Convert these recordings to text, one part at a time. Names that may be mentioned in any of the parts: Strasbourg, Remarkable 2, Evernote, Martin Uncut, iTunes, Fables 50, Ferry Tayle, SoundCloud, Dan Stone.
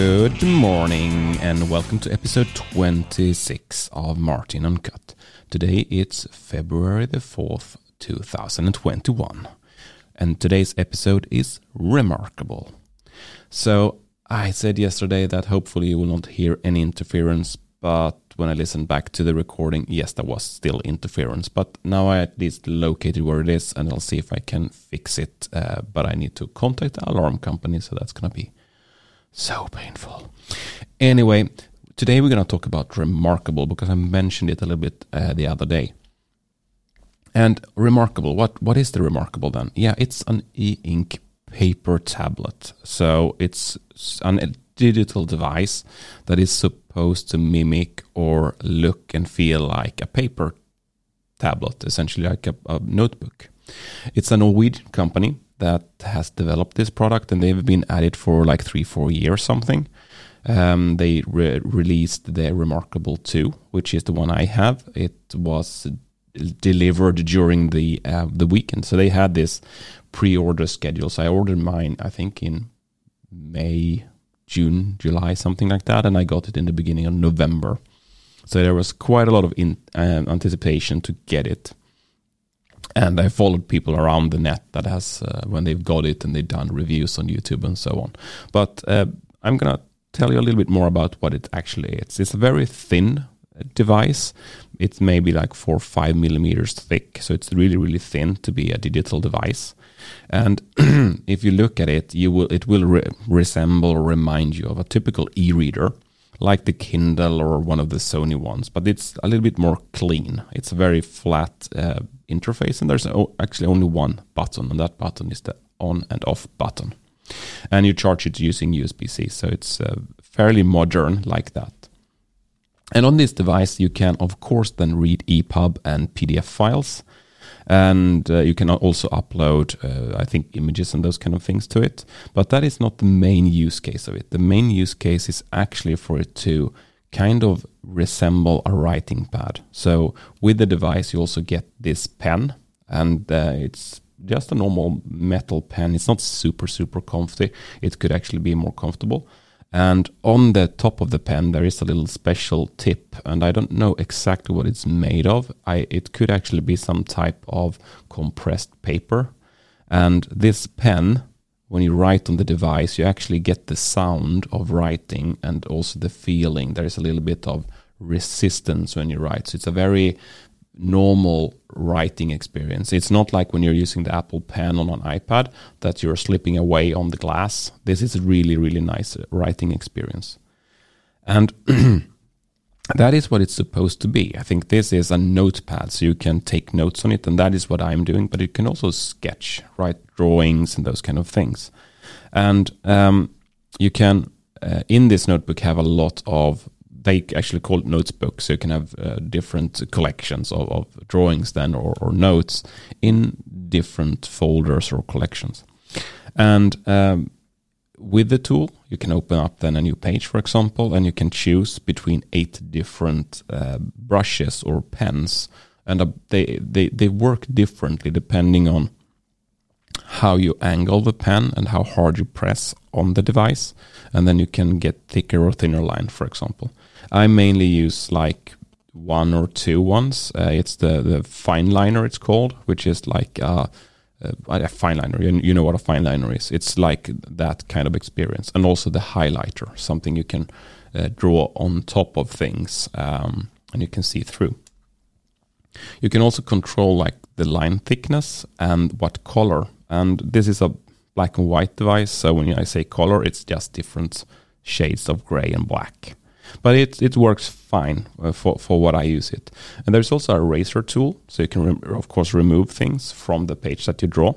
Good morning and welcome to episode 26 of Martin Uncut. Today it's February the 4th, 2021. And today's episode is Remarkable. So I said yesterday that hopefully you will not hear any interference, but when I listened back to the recording, yes, there was still interference. But now I at least located where it is and I'll see if I can fix it. But I need to contact the alarm company, so that's going to be so painful. Anyway, today we're going to talk about Remarkable because I mentioned it a little bit the other day. And Remarkable, what is the Remarkable then? Yeah, it's an e-ink paper tablet. So it's a digital device that is supposed to mimic or look and feel like a paper tablet, essentially like a notebook. It's a Norwegian company that has developed this product, and they've been at it for like 3-4 years something. They released their Remarkable 2, which is the one I have. It was delivered during the weekend, so they had this pre-order schedule. So I ordered mine, I think, in May, June, July, something like that, and I got it in the beginning of November. So there was quite a lot of anticipation to get it. And I followed people around the net that has when they've got it, and they've done reviews on YouTube and so on. But I'm going to tell you a little bit more about what it actually is. It's a very thin device. It's maybe like 4 or 5 millimeters thick. So it's really, really thin to be a digital device. And if you look at it, it will resemble or remind you of a typical e-reader, like the Kindle or one of the Sony ones, but it's a little bit more clean. It's a very flat interface, and there's actually only one button, and that button is the on and off button. And you charge it using USB-C, so it's fairly modern like that. And on this device, you can, of course, then read EPUB and PDF files, and you can also upload, I think, images and those kind of things to it. But that is not the main use case of it. The main use case is actually for it to kind of resemble a writing pad. So with the device, you also get this pen, and it's just a normal metal pen. It's not super, super comfy. It could actually be more comfortable. And on the top of the pen, there is a little special tip, and I don't know exactly what it's made of. It could actually be some type of compressed paper. And this pen, when you write on the device, you actually get the sound of writing and also the feeling. There is a little bit of resistance when you write. So it's a very normal writing experience. It's not like when you're using the Apple Pen on an iPad that you're slipping away on the glass. This is a really, really nice writing experience. And that is what it's supposed to be. I think this is a notepad, so you can take notes on it, and that is what I'm doing, but it can also sketch, write drawings and those kind of things. And you can, in this notebook, have a lot of, they actually call it notebooks, so you can have different collections of drawings then or notes in different folders or collections. And with the tool, you can open up then a new page, for example, and you can choose between 8 different brushes or pens. And they work differently depending on how you angle the pen and how hard you press on the device. And then you can get thicker or thinner line, for example. I mainly use like 1 or 2 ones. It's the fine liner, it's called, which is like a fine liner. You know what a fine liner is. It's like that kind of experience. And also the highlighter, something you can draw on top of things and you can see through. You can also control like the line thickness and what color. And this is a black and white device, so when I say color, it's just different shades of gray and black. But it works fine for what I use it. And there's also a eraser tool, so you can, of course, remove things from the page that you draw,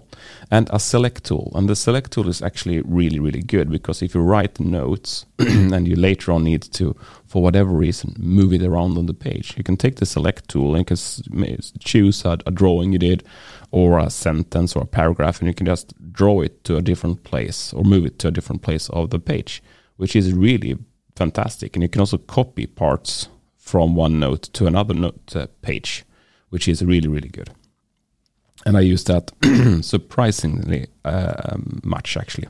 and a select tool. And the select tool is actually really, really good, because if you write notes and you later on need to, for whatever reason, move it around on the page, you can take the select tool and you can choose a drawing you did or a sentence or a paragraph, and you can just draw it to a different place or move it to a different place of the page, which is really fantastic. And you can also copy parts from one note to another note page, which is really, really good. And I use that surprisingly much, actually.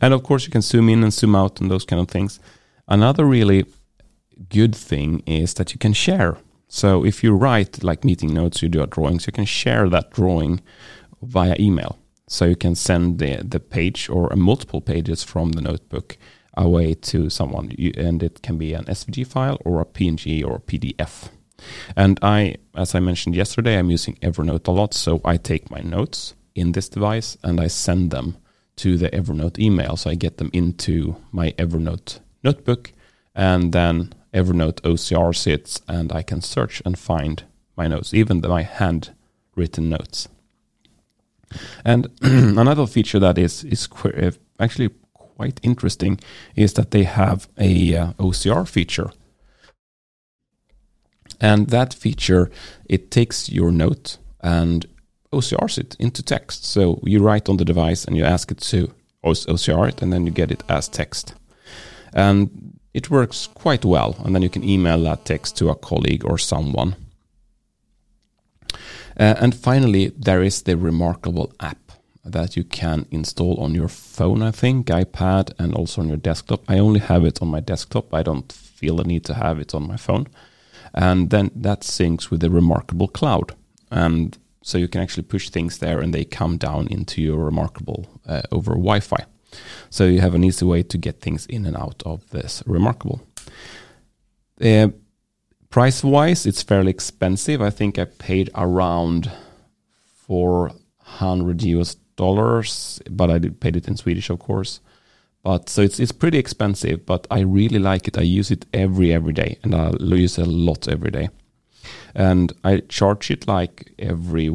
And of course, you can zoom in and zoom out and those kind of things. Another really good thing is that you can share. So if you write like meeting notes, you do drawings, you can share that drawing via email. So you can send the page or multiple pages from the notebook away to someone. And it can be an SVG file or a PNG or a PDF. And I, as I mentioned yesterday, I'm using Evernote a lot. So I take my notes in this device and I send them to the Evernote email. So I get them into my Evernote notebook, and then Evernote OCR sits and I can search and find my notes, even my handwritten notes. And another feature that is actually quite interesting is that they have a OCR feature. And that feature, it takes your note and OCRs it into text. So you write on the device and you ask it to OCR it, and then you get it as text. And it works quite well. And then you can email that text to a colleague or someone. And finally, there is the Remarkable app that you can install on your phone, I think, iPad, and also on your desktop. I only have it on my desktop. I don't feel the need to have it on my phone. And then that syncs with the Remarkable cloud. And so you can actually push things there and they come down into your Remarkable over Wi-Fi. So you have an easy way to get things in and out of this Remarkable. Price-wise, it's fairly expensive. I think I paid around $400, but I did paid it in Swedish, of course. But so it's pretty expensive, but I really like it. I use it every day, and I use it a lot every day. And I charge it like every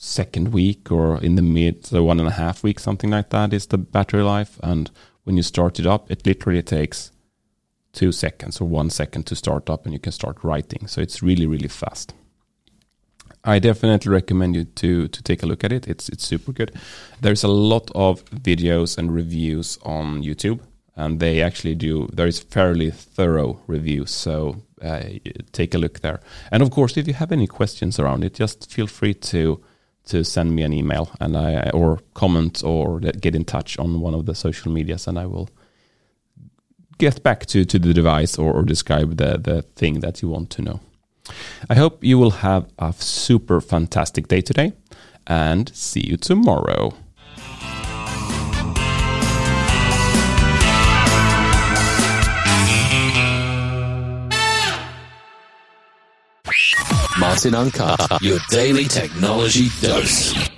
second week or in the mid, so 1.5 weeks, something like that is the battery life. And when you start it up, it literally takes 2 seconds or 1 second to start up, and you can start writing. So it's really, really fast. I definitely recommend you to take a look at it. It's super good. There's a lot of videos and reviews on YouTube, and they actually do. There is fairly thorough reviews, so take a look there. And of course, if you have any questions around it, just feel free to send me an email and or comment or get in touch on one of the social medias, and I will get back to the device or describe the thing that you want to know. I hope you will have a super fantastic day today, and see you tomorrow. Martin Uncut, your daily technology dose.